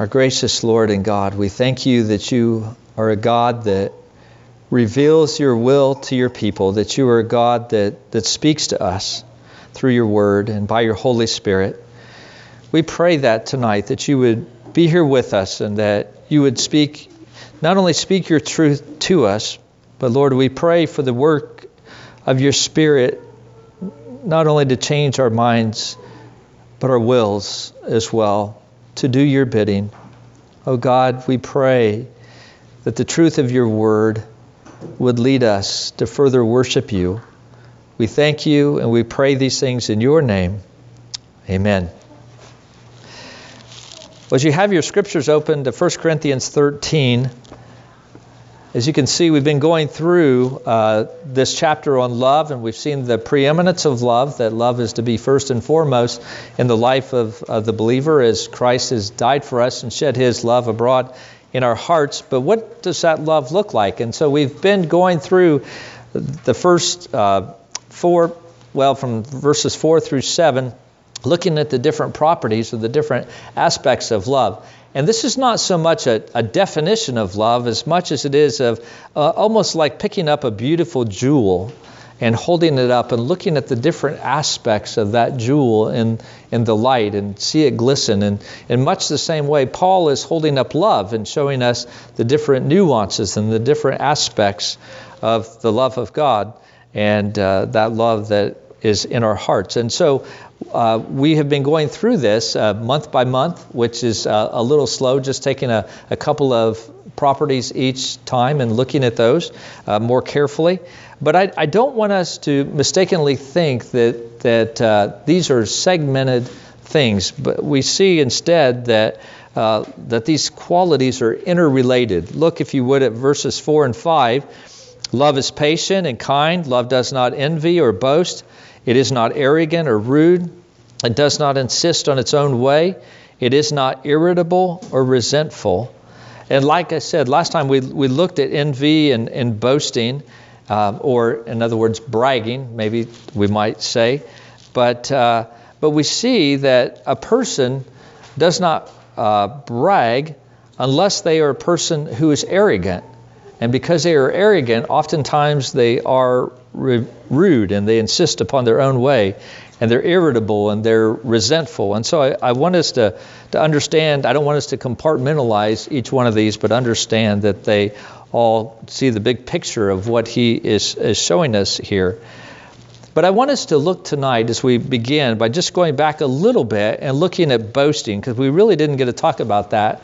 Our gracious Lord and God, we thank you that you are a God that reveals your will to your people, that you are a God that speaks to us through your word and by your Holy Spirit. We pray that tonight, that you would be here with us and that you would speak, not only speak your truth to us, but Lord, we pray for the work of your Spirit, not only to change our minds, but our wills as well, to do your bidding. Oh God, we pray that the truth of your word would lead us to further worship you. We thank you and we pray these things in your name. Amen. As you have your scriptures open to 1 Corinthians 13, as you can see, we've been going through this chapter on love, and we've seen the preeminence of love, that love is to be first and foremost in the life of the believer, as Christ has died for us and shed his love abroad in our hearts. But what does that love look like? And so we've been going through the first from verses 4 through 7, looking at the different properties or the different aspects of love. And this is not so much a definition of love as much as it is of almost like picking up a beautiful jewel and holding it up and looking at the different aspects of that jewel in the light and see it glisten. And in much the same way, Paul is holding up love and showing us the different nuances and the different aspects of the love of God and that love that is in our hearts. And so we have been going through this month by month, which is a little slow, just taking a couple of properties each time and looking at those more carefully. But I don't want us to mistakenly think that these are segmented things, but we see instead that these qualities are interrelated. Look, if you would, at verses 4 and 5. Love is patient and kind. Love does not envy or boast. It is not arrogant or rude. It does not insist on its own way. It is not irritable or resentful. And like I said, last time we looked at envy and boasting, or in other words, bragging, maybe we might say. But we see that a person does not brag unless they are a person who is arrogant. And because they are arrogant, oftentimes they are rude and they insist upon their own way, and they're irritable and they're resentful. And so I want us to understand, I don't want us to compartmentalize each one of these, but understand that they all see the big picture of what he is showing us here. But I want us to look tonight as we begin by just going back a little bit and looking at boasting, because we really didn't get to talk about that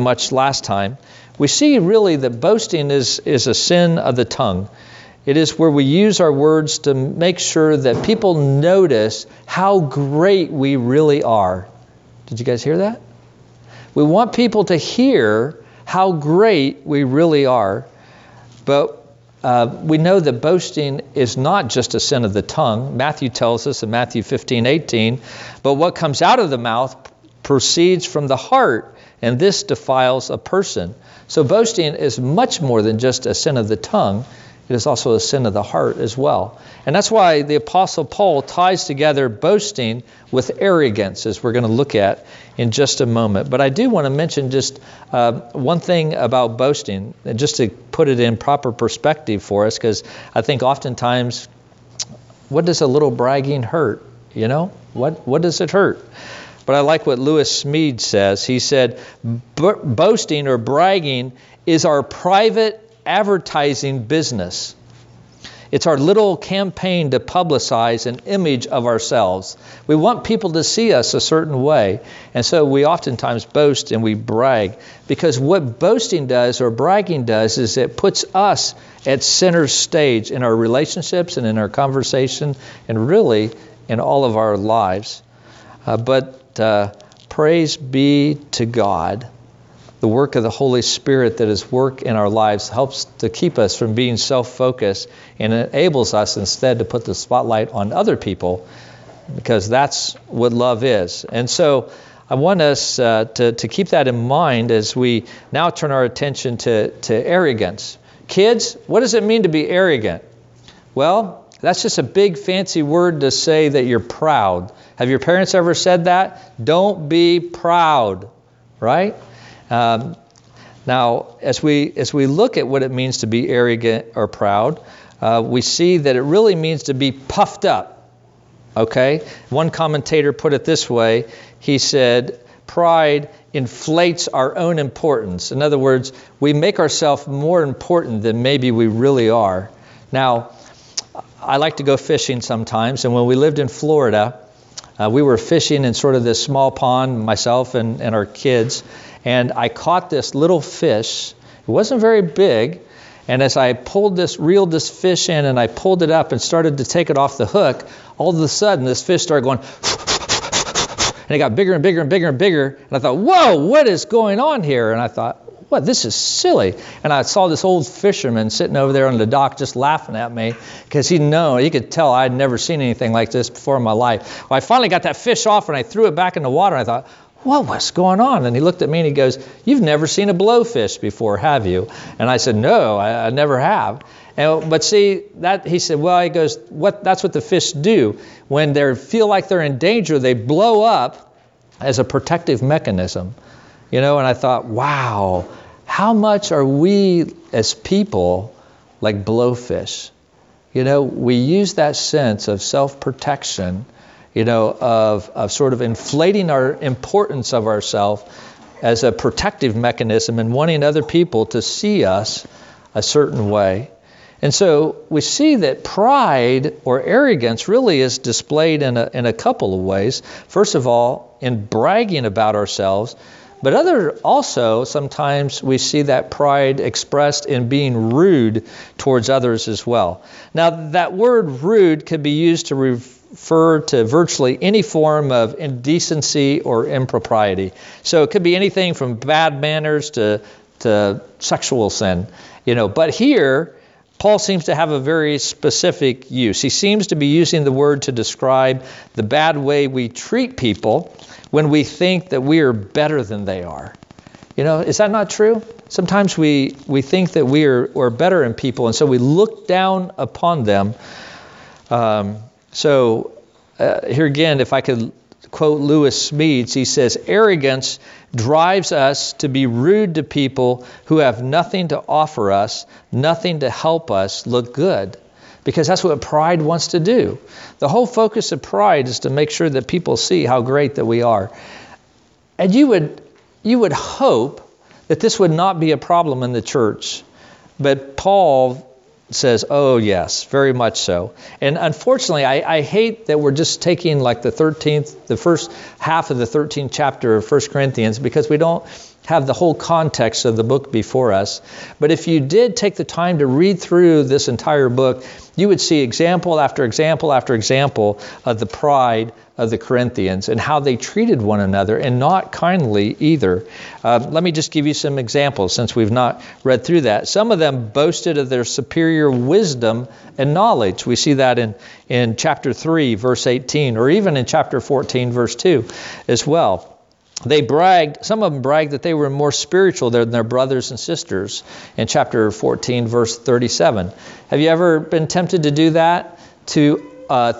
much last time. We see really that boasting is a sin of the tongue. It is where we use our words to make sure that people notice how great we really are. Did you guys hear that? We want people to hear how great we really are. But we know that boasting is not just a sin of the tongue. Matthew tells us in Matthew 15:18, but what comes out of the mouth proceeds from the heart, and this defiles a person. So boasting is much more than just a sin of the tongue. It is also a sin of the heart as well. And that's why the Apostle Paul ties together boasting with arrogance, as we're going to look at in just a moment. But I do want to mention just one thing about boasting, just to put it in proper perspective for us, because I think oftentimes, what does a little bragging hurt? You know, what does it hurt? But I like what Lewis Smead says. He said, boasting or bragging is our private advertising business. It's our little campaign to publicize an image of ourselves. We want people to see us a certain way. And so we oftentimes boast and we brag, because what boasting does or bragging does is it puts us at center stage in our relationships and in our conversation and really in all of our lives. But praise be to God. The work of the Holy Spirit that is work in our lives helps to keep us from being self-focused and enables us instead to put the spotlight on other people, because that's what love is. And so I want us to keep that in mind as we now turn our attention to arrogance. Kids, what does it mean to be arrogant? Well, that's just a big fancy word to say that you're proud. Have your parents ever said that? Don't be proud, right? Now, as we look at what it means to be arrogant or proud, we see that it really means to be puffed up, okay? One commentator put it this way. He said, pride inflates our own importance. In other words, we make ourselves more important than maybe we really are. Now, I like to go fishing sometimes, and when we lived in Florida, we were fishing in sort of this small pond, myself and our kids, and I caught this little fish. It wasn't very big, and as I reeled this fish in, and I pulled it up and started to take it off the hook, all of a sudden this fish started going, and it got bigger and bigger and bigger and bigger, and I thought, whoa, what is going on here? And I thought, what, this is silly. And I saw this old fisherman sitting over there on the dock just laughing at me because he could tell I'd never seen anything like this before in my life. Well, I finally got that fish off and I threw it back in the water. And I thought, what was going on? And he looked at me and he goes, you've never seen a blowfish before, have you? And I said, no, I never have. But see, he said, well, he goes, that's what the fish do. When they feel like they're in danger, they blow up as a protective mechanism. And I thought, wow, how much are we as people like blowfish? We use that sense of self-protection, of sort of inflating our importance of ourselves as a protective mechanism and wanting other people to see us a certain way. And so we see that pride or arrogance really is displayed in a couple of ways. First of all, in bragging about ourselves. But also, sometimes we see that pride expressed in being rude towards others as well. Now, that word rude could be used to refer to virtually any form of indecency or impropriety. So it could be anything from bad manners to sexual sin. But here, Paul seems to have a very specific use. He seems to be using the word to describe the bad way we treat people when we think that we are better than they are. Is that not true? Sometimes we think that we're better than people, and so we look down upon them. Here again, if I could quote Lewis Smeads, he says, arrogance drives us to be rude to people who have nothing to offer us, nothing to help us look good, because that's what pride wants to do. The whole focus of pride is to make sure that people see how great that we are. And you would hope that this would not be a problem in the church. But Paul says, oh yes, very much so. And unfortunately, I hate that we're just taking like the first half of the 13th chapter of 1 Corinthians, because we don't have the whole context of the book before us. But if you did take the time to read through this entire book, you would see example after example after example of the pride of the Corinthians and how they treated one another, and not kindly either. Let me just give you some examples, since we've not read through that. Some of them boasted of their superior wisdom and knowledge. We see that in chapter 3, verse 18, or even in chapter 14, verse 2 as well. Some of them bragged that they were more spiritual than their brothers and sisters in chapter 14, verse 37. Have you ever been tempted to do that? To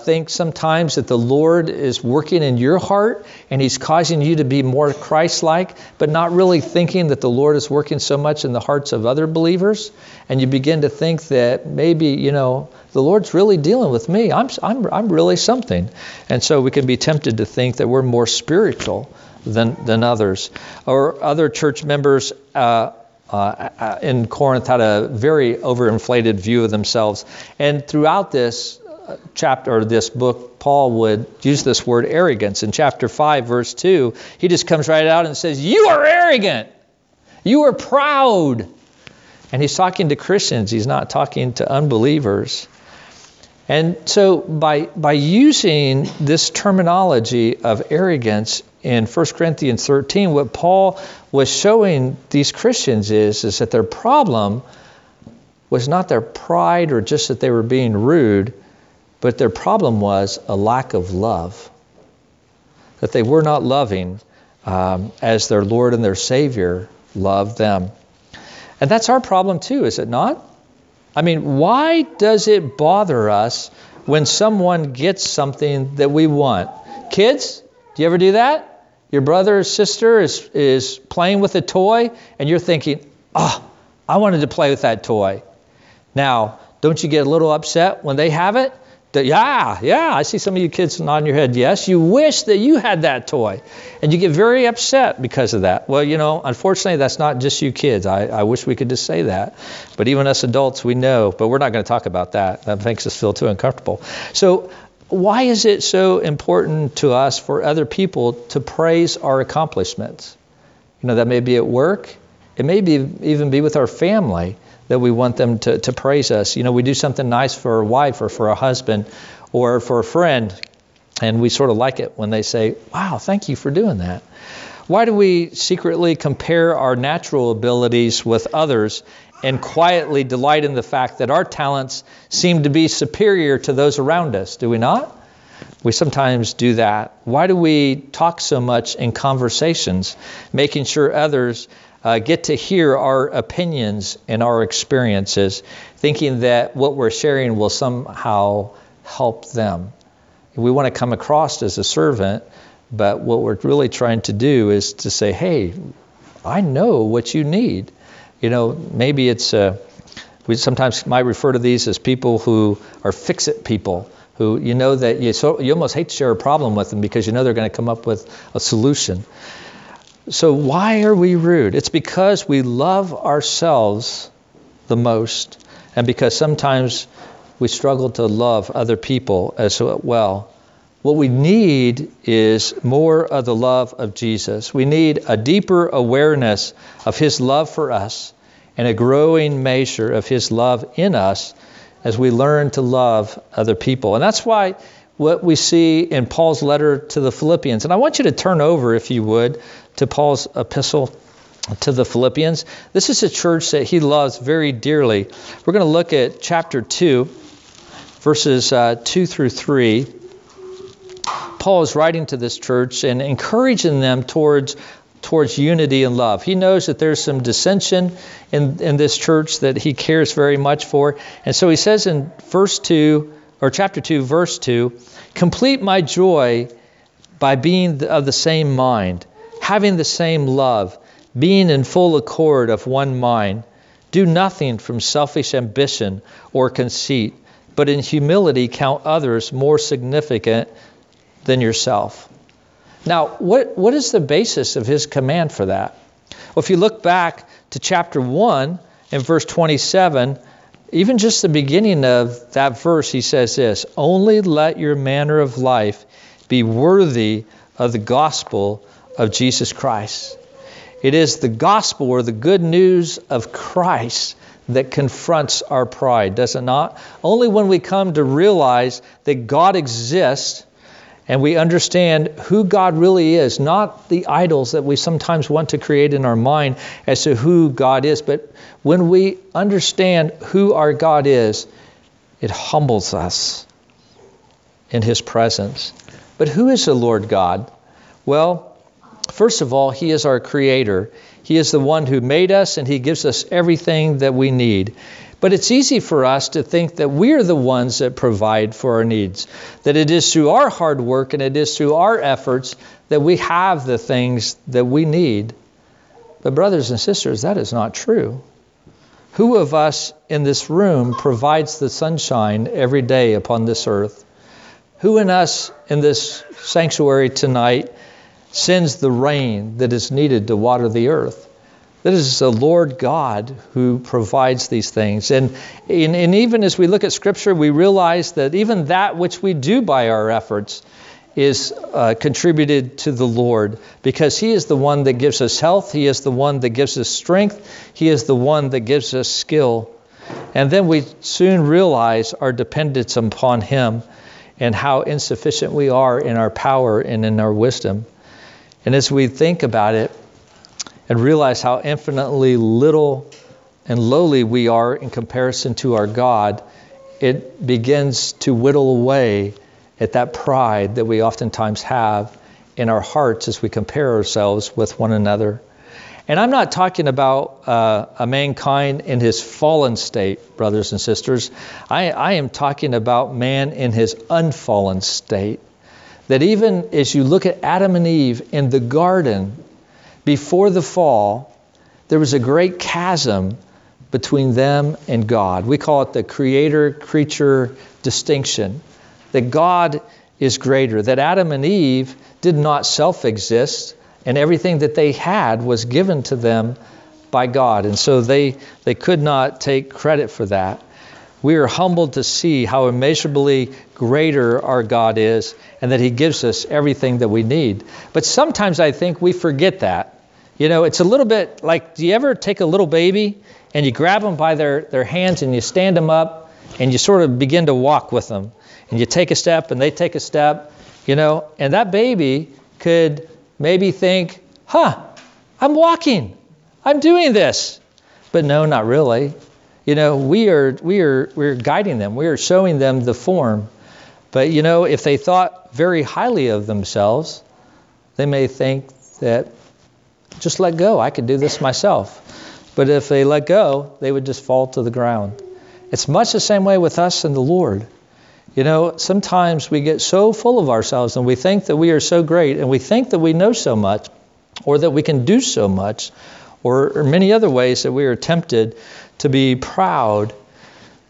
think sometimes that the Lord is working in your heart and he's causing you to be more Christ-like, but not really thinking that the Lord is working so much in the hearts of other believers. And you begin to think that maybe, the Lord's really dealing with me. I'm really something. And so we can be tempted to think that we're more spiritual than others. Or other church members in Corinth had a very overinflated view of themselves. And throughout this chapter, or this book, Paul would use this word arrogance. In chapter 5, verse 2, he just comes right out and says, you are arrogant. You are proud. And he's talking to Christians. He's not talking to unbelievers. And so by using this terminology of arrogance in 1 Corinthians 13, what Paul was showing these Christians is that their problem was not their pride or just that they were being rude, but their problem was a lack of love, that they were not loving as their Lord and their Savior loved them. And that's our problem too, is it not? I mean, why does it bother us when someone gets something that we want? Kids, do you ever do that? Your brother or sister is playing with a toy and you're thinking, oh, I wanted to play with that toy. Now, don't you get a little upset when they have it? Yeah, I see some of you kids nodding your head. Yes, you wish that you had that toy. And you get very upset because of that. Well, you know, unfortunately, that's not just you kids. I wish we could just say that. But even us adults, we know. But we're not going to talk about that. That makes us feel too uncomfortable. So why is it so important to us for other people to praise our accomplishments? You know, that may be at work. It may be even be with our family that we want them to praise us. You know, we do something nice for a wife or for a husband or for a friend, and we sort of like it when they say, wow, thank you for doing that. Why do we secretly compare our natural abilities with others and quietly delight in the fact that our talents seem to be superior to those around us? Do we not? We sometimes do that. Why do we talk so much in conversations, making sure others get to hear our opinions and our experiences, thinking that what we're sharing will somehow help them? We want to come across as a servant, but what we're really trying to do is to say, hey, I know what you need. You know, maybe we sometimes might refer to these as people who are fix-it people, who you know that you almost hate to share a problem with them because you know they're going to come up with a solution. So why are we rude? It's because we love ourselves the most, and because sometimes we struggle to love other people as well. What we need is more of the love of Jesus. We need a deeper awareness of His love for us and a growing measure of His love in us as we learn to love other people. And that's why what we see in Paul's letter to the Philippians. And I want you to turn over, if you would, to Paul's epistle to the Philippians. This is a church that he loves very dearly. We're going to look at chapter 2, verses 2 through 3. Paul is writing to this church and encouraging them towards unity and love. He knows that there's some dissension in this church that he cares very much for. And so he says in chapter 2, verse 2, complete my joy by being of the same mind, having the same love, being in full accord of one mind. Do nothing from selfish ambition or conceit, but in humility count others more significant than yourself. Now, what is the basis of his command for that? Well, if you look back to chapter 1 and verse 27, even just the beginning of that verse, he says this, only let your manner of life be worthy of the gospel of Jesus Christ. It is the gospel or the good news of Christ that confronts our pride, does it not? Only when we come to realize that God exists and we understand who God really is, not the idols that we sometimes want to create in our mind as to who God is. But when we understand who our God is, it humbles us in His presence. But who is the Lord God? Well, first of all, He is our Creator. He is the one who made us, and He gives us everything that we need. But it's easy for us to think that we're the ones that provide for our needs, that it is through our hard work and it is through our efforts that we have the things that we need. But brothers and sisters, that is not true. Who of us in this room provides the sunshine every day upon this earth? Who in us in this sanctuary tonight sends the rain that is needed to water the earth? That is the Lord God who provides these things. And even as we look at Scripture, we realize that even that which we do by our efforts is contributed to the Lord, because He is the one that gives us health. He is the one that gives us strength. He is the one that gives us skill. And then we soon realize our dependence upon Him and how insufficient we are in our power and in our wisdom. And as we think about it, and realize how infinitely little and lowly we are in comparison to our God, it begins to whittle away at that pride that we oftentimes have in our hearts as we compare ourselves with one another. And I'm not talking about a mankind in his fallen state, brothers and sisters. I am talking about man in his unfallen state. that even as you look at Adam and Eve in the garden before the fall, there was a great chasm between them and God. We call it the creator-creature distinction, that God is greater, that Adam and Eve did not self-exist, and everything that they had was given to them by God. And so they could not take credit for that. We are humbled to see how immeasurably greater our God is and that he gives us everything that we need. But sometimes I think we forget that. You know, it's a little bit like, do you ever take a little baby and you grab them by their hands and you stand them up and you sort of begin to walk with them and you take a step and they take a step, you know, and that baby could maybe think, I'm walking, I'm doing this. But no, not really. You know, we're guiding them. We are showing them the form. But, you know, if they thought very highly of themselves, they may think that just let go. I could do this myself. But if they let go, they would just fall to the ground. It's much the same way with us and the Lord. You know, sometimes we get so full of ourselves and we think that we are so great and we think that we know so much or that we can do so much or many other ways that we are tempted to be proud,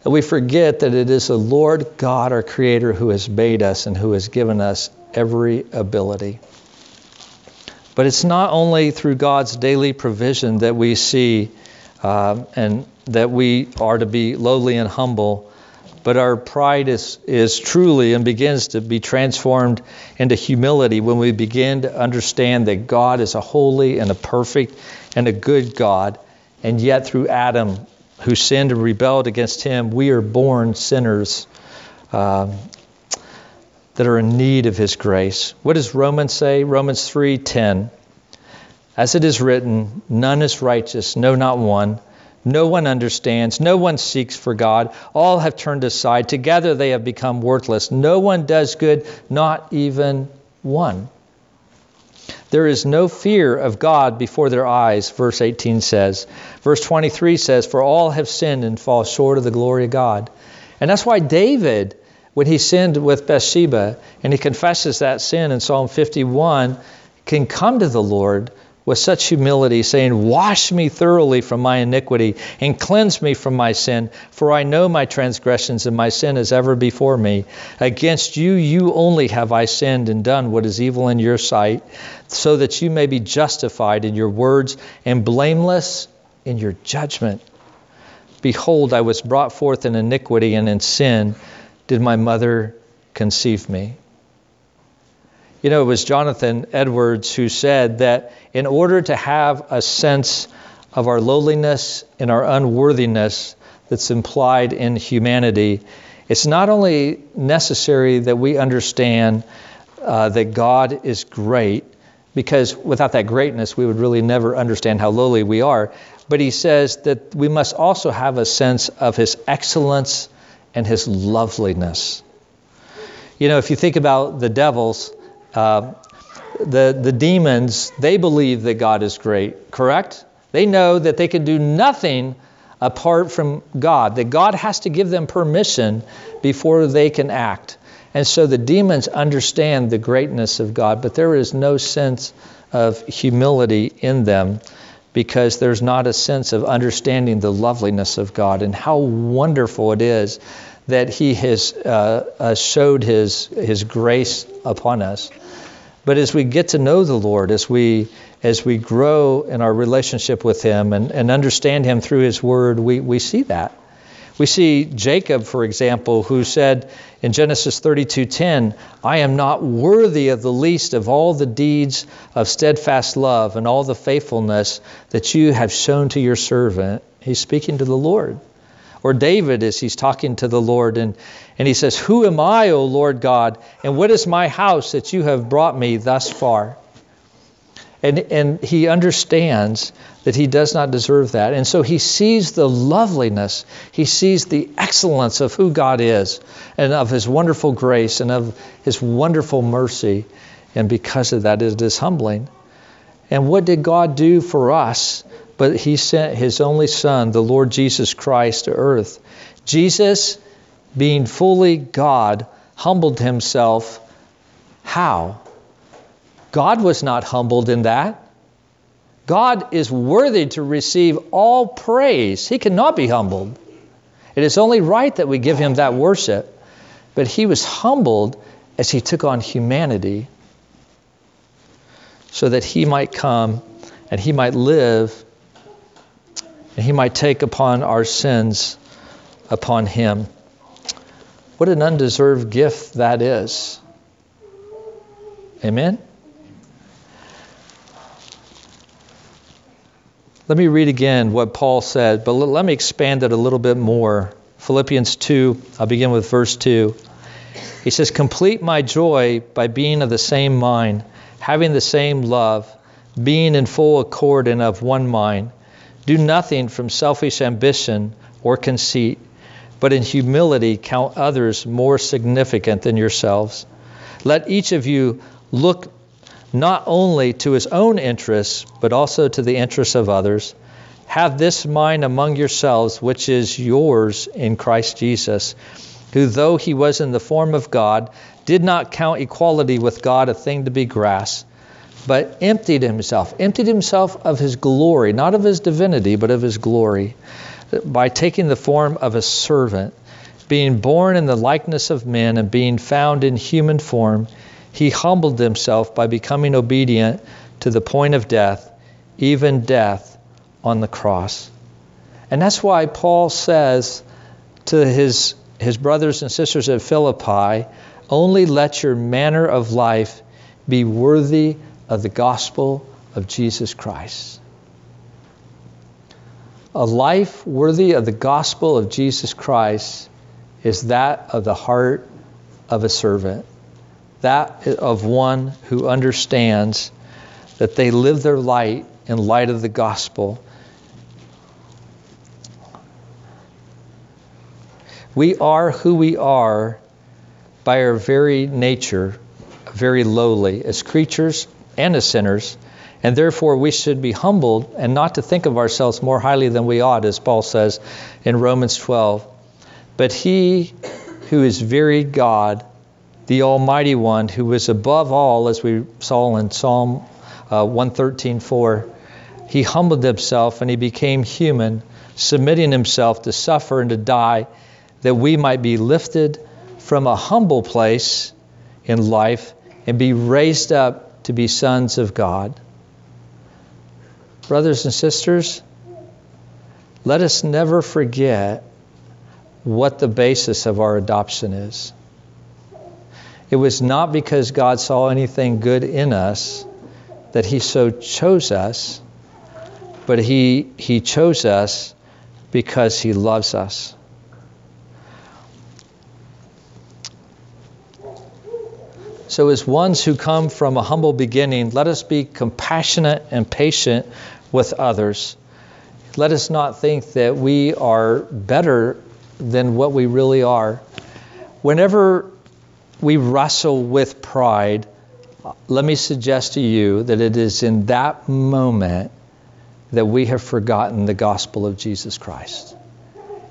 that we forget that it is the Lord God, our Creator, who has made us and who has given us every ability. But it's not only through God's daily provision that we see and that we are to be lowly and humble, but our pride is truly and begins to be transformed into humility when we begin to understand that God is a holy and a perfect and a good God. And yet through Adam, who sinned and rebelled against him, we are born sinners that are in need of his grace. What does Romans say? Romans 3:10. As it is written, none is righteous, no, not one. No one understands. No one seeks for God. All have turned aside. Together they have become worthless. No one does good, not even one. There is no fear of God before their eyes, verse 18 says. Verse 23 says, for all have sinned and fall short of the glory of God. And that's why David, when he sinned with Bathsheba, and he confesses that sin in Psalm 51, can come to the Lord with such humility, saying, wash me thoroughly from my iniquity and cleanse me from my sin, for I know my transgressions and my sin is ever before me. Against you, you only have I sinned and done what is evil in your sight, so that you may be justified in your words and blameless in your judgment. Behold, I was brought forth in iniquity, and in sin did my mother conceive me. You know, it was Jonathan Edwards who said that in order to have a sense of our lowliness and our unworthiness that's implied in humanity, it's not only necessary that we understand that God is great, because without that greatness, we would really never understand how lowly we are. But he says that we must also have a sense of his excellence and his loveliness. You know, if you think about the devils, the demons, they believe that God is great, correct? They know that they can do nothing apart from God, that God has to give them permission before they can act. And so the demons understand the greatness of God, but there is no sense of humility in them because there's not a sense of understanding the loveliness of God and how wonderful it is that he has showed his grace upon us. But as we get to know the Lord, as we grow in our relationship with him and understand him through his word, we see that. We see Jacob, for example, who said in Genesis 32:10, I am not worthy of the least of all the deeds of steadfast love and all the faithfulness that you have shown to your servant. He's speaking to the Lord. Or David, as he's talking to the Lord, and he says, who am I, O Lord God, and what is my house that you have brought me thus far? And he understands that he does not deserve that. And so he sees the loveliness, he sees the excellence of who God is, and of his wonderful grace, and of his wonderful mercy. And because of that, it is humbling. And what did God do for us? But he sent his only son, the Lord Jesus Christ, to earth. Jesus, being fully God, humbled himself, How? God was not humbled in that. God is worthy to receive all praise. He cannot be humbled. It is only right that we give him that worship. But he was humbled as he took on humanity so that he might come and he might live and he might take upon our sins upon him. What an undeserved gift that is. Amen? Let me read again what Paul said, but let me expand it a little bit more. Philippians 2, I'll begin with verse 2. He says, "Complete my joy by being of the same mind, having the same love, being in full accord and of one mind. Do nothing from selfish ambition or conceit, but in humility count others more significant than yourselves. Let each of you look not only to his own interests, but also to the interests of others. Have this mind among yourselves, which is yours in Christ Jesus, who, though he was in the form of God, did not count equality with God a thing to be grasped, but emptied himself of his glory, not of his divinity, but of his glory, by taking the form of a servant, being born in the likeness of men and being found in human form. He humbled himself by becoming obedient to the point of death, even death on the cross." And that's why Paul says to his brothers and sisters at Philippi, only let your manner of life be worthy of the gospel of Jesus Christ. A life worthy of the gospel of Jesus Christ is that of the heart of a servant. That of one who understands that they live their light in light of the gospel. We are who we are by our very nature, very lowly, as creatures and as sinners, and therefore we should be humbled and not to think of ourselves more highly than we ought, as Paul says in Romans 12. But he who is very God, the Almighty One, who was above all, as we saw in Psalm 113:4, he humbled himself and he became human, submitting himself to suffer and to die, that we might be lifted from a humble place in life and be raised up to be sons of God. Brothers and sisters, let us never forget what the basis of our adoption is. It was not because God saw anything good in us that he so chose us, but he chose us because he loves us. So as ones who come from a humble beginning, let us be compassionate and patient with others. Let us not think that we are better than what we really are. Whenever we wrestle with pride, let me suggest to you that it is in that moment that we have forgotten the gospel of Jesus Christ.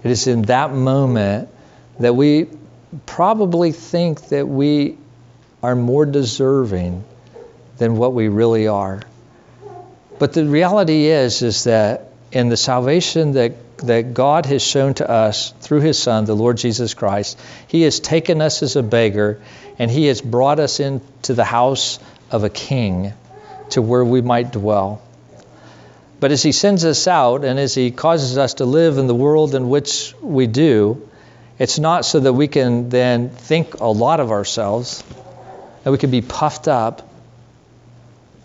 It is in that moment that we probably think that we are more deserving than what we really are. But the reality is that in the salvation that God has shown to us through his Son, the Lord Jesus Christ, he has taken us as a beggar and he has brought us into the house of a king to where we might dwell. But as he sends us out and as he causes us to live in the world in which we do, it's not so that we can then think a lot of ourselves and we can be puffed up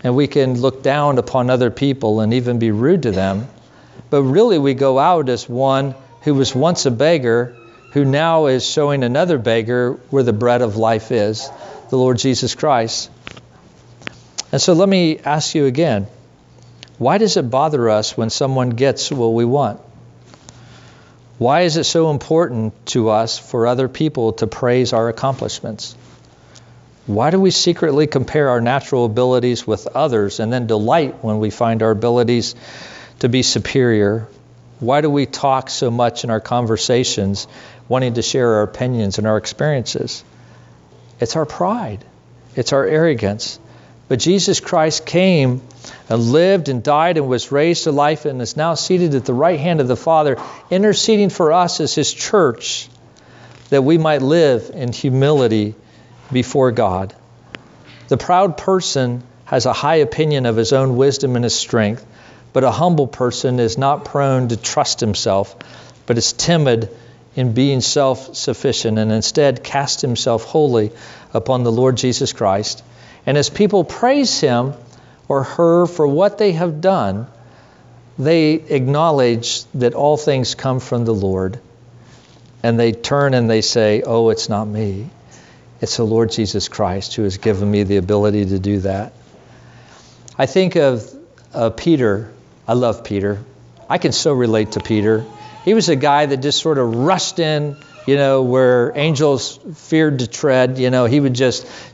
and we can look down upon other people and even be rude to them. But really we go out as one who was once a beggar, who now is showing another beggar where the bread of life is, the Lord Jesus Christ. And so let me ask you again, why does it bother us when someone gets what we want? Why is it so important to us for other people to praise our accomplishments? Why do we secretly compare our natural abilities with others and then delight when we find our abilities to be superior? Why do we talk so much in our conversations, wanting to share our opinions and our experiences? It's our pride. It's our arrogance. But Jesus Christ came and lived and died and was raised to life and is now seated at the right hand of the Father, interceding for us as His church, that we might live in humility before God. The proud person has a high opinion of his own wisdom and his strength, but a humble person is not prone to trust himself, but is timid in being self-sufficient, and instead casts himself wholly upon the Lord Jesus Christ. And as people praise him or her for what they have done, they acknowledge that all things come from the Lord. And they turn and they say, oh, it's not me. It's the Lord Jesus Christ who has given me the ability to do that. I think of Peter. I love Peter. I can so relate to Peter. He was a guy that just sort of rushed in, where angels feared to tread.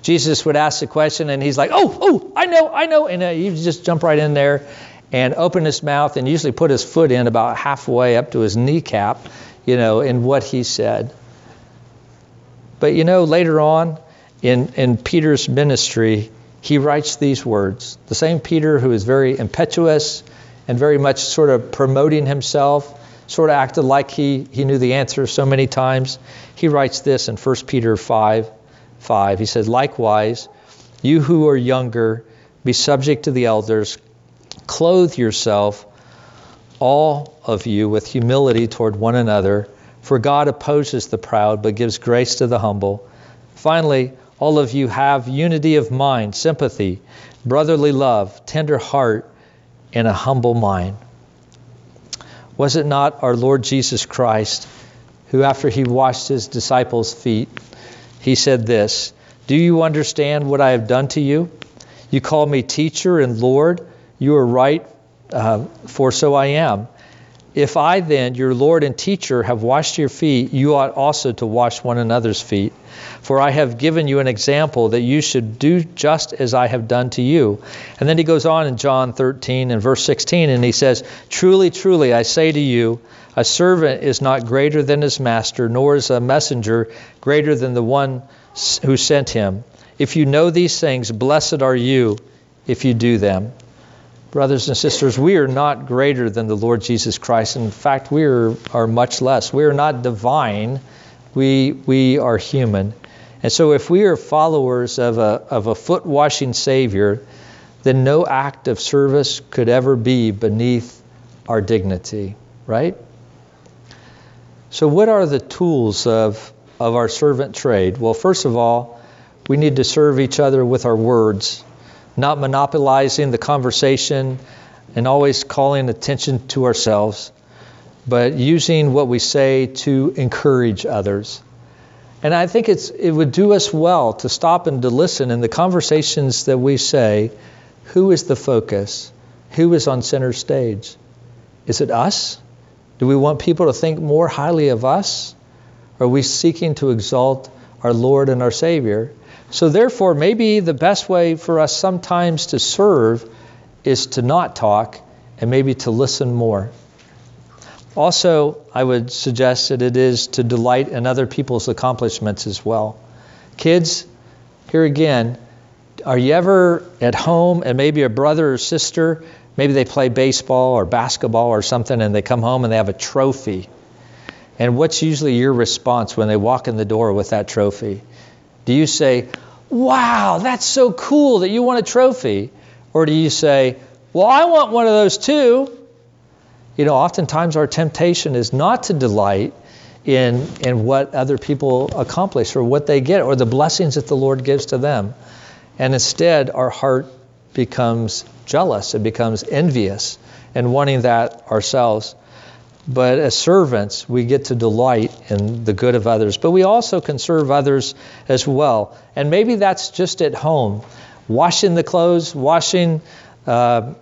Jesus would ask the question and he's like, oh, I know. And he would just jump right in there and open his mouth and usually put his foot in about halfway up to his kneecap, in what he said. But, later on in Peter's ministry, he writes these words. The same Peter who is very impetuous and very much sort of promoting himself, sort of acted like he knew the answer so many times. He writes this in 1 Peter 5:5. He says, likewise, you who are younger, be subject to the elders. Clothe yourself, all of you, with humility toward one another. For God opposes the proud, but gives grace to the humble. Finally, all of you have unity of mind, sympathy, brotherly love, tender heart, and a humble mind. Was it not our Lord Jesus Christ who, after he washed his disciples' feet, he said this, do you understand what I have done to you? You call me teacher and Lord. You are right, for so I am. If I then, your Lord and teacher, have washed your feet, you ought also to wash one another's feet. For I have given you an example that you should do just as I have done to you. And then he goes on in John 13 and verse 16, and he says, truly, truly, I say to you, a servant is not greater than his master, nor is a messenger greater than the one who sent him. If you know these things, blessed are you if you do them. Brothers and sisters, we are not greater than the Lord Jesus Christ. In fact, we are much less. We are not divine. We are human. And so if we are followers of a foot-washing Savior, then no act of service could ever be beneath our dignity, right? So what are the tools of our servant trade? Well, first of all, we need to serve each other with our words, not monopolizing the conversation and always calling attention to ourselves, but using what we say to encourage others. And I think it would do us well to stop and to listen in the conversations that we say, who is the focus? Who is on center stage? Is it us? Do we want people to think more highly of us? Are we seeking to exalt our Lord and our Savior? So therefore, maybe the best way for us sometimes to serve is to not talk and maybe to listen more. Also, I would suggest that it is to delight in other people's accomplishments as well. Kids, here again, are you ever at home and maybe a brother or sister, maybe they play baseball or basketball or something and they come home and they have a trophy. And what's usually your response when they walk in the door with that trophy? Do you say, wow, that's so cool that you won a trophy? Or do you say, well, I want one of those too? Oftentimes our temptation is not to delight in what other people accomplish or what they get or the blessings that the Lord gives to them. And instead, our heart becomes jealous. It becomes envious and wanting that ourselves. But as servants, we get to delight in the good of others. But we also can serve others as well. And maybe that's just at home, washing the clothes, washing the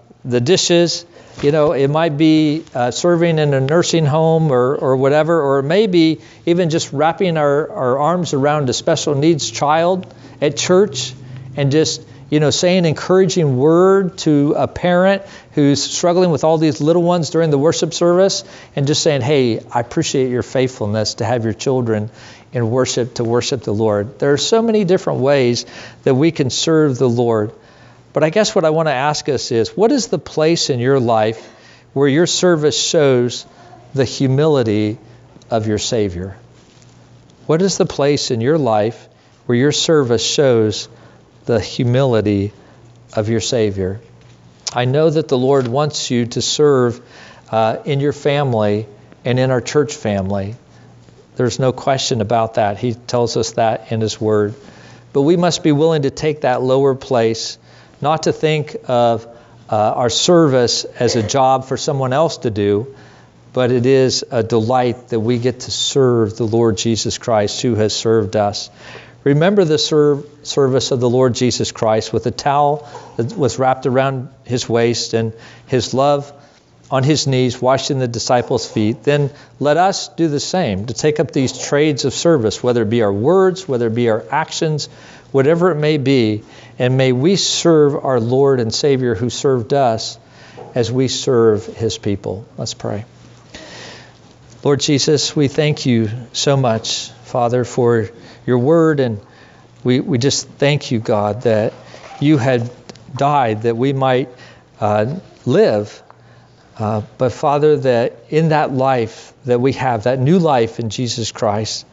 dishes. It might be serving in a nursing home or whatever, or maybe even just wrapping our arms around a special needs child at church and just you know, say an encouraging word to a parent who's struggling with all these little ones during the worship service, and just saying, hey, I appreciate your faithfulness to have your children in worship, to worship the Lord. There are so many different ways that we can serve the Lord. But I guess what I want to ask us is, what is the place in your life where your service shows the humility of your Savior? What is the place in your life where your service shows the humility of your Savior? I know that the Lord wants you to serve in your family and in our church family. There's no question about that. He tells us that in His Word. But we must be willing to take that lower place, not to think of our service as a job for someone else to do, but it is a delight that we get to serve the Lord Jesus Christ, who has served us. Remember the service of the Lord Jesus Christ with a towel that was wrapped around His waist, and His love on His knees, washing the disciples' feet. Then let us do the same, to take up these trades of service, whether it be our words, whether it be our actions, whatever it may be. And may we serve our Lord and Savior who served us as we serve His people. Let's pray. Lord Jesus, we thank You so much, Father, for Your Word. And we just thank You, God, that You had died that we might live. But, Father, that in that life that we have, that new life in Jesus Christ,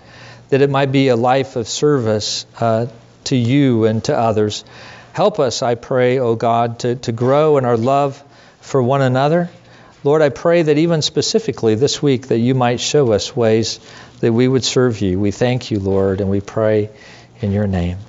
that it might be a life of service to You and to others. Help us, I pray, O God, to grow in our love for one another. Lord, I pray that even specifically this week that You might show us ways that we would serve You. We thank You, Lord, and we pray in Your name.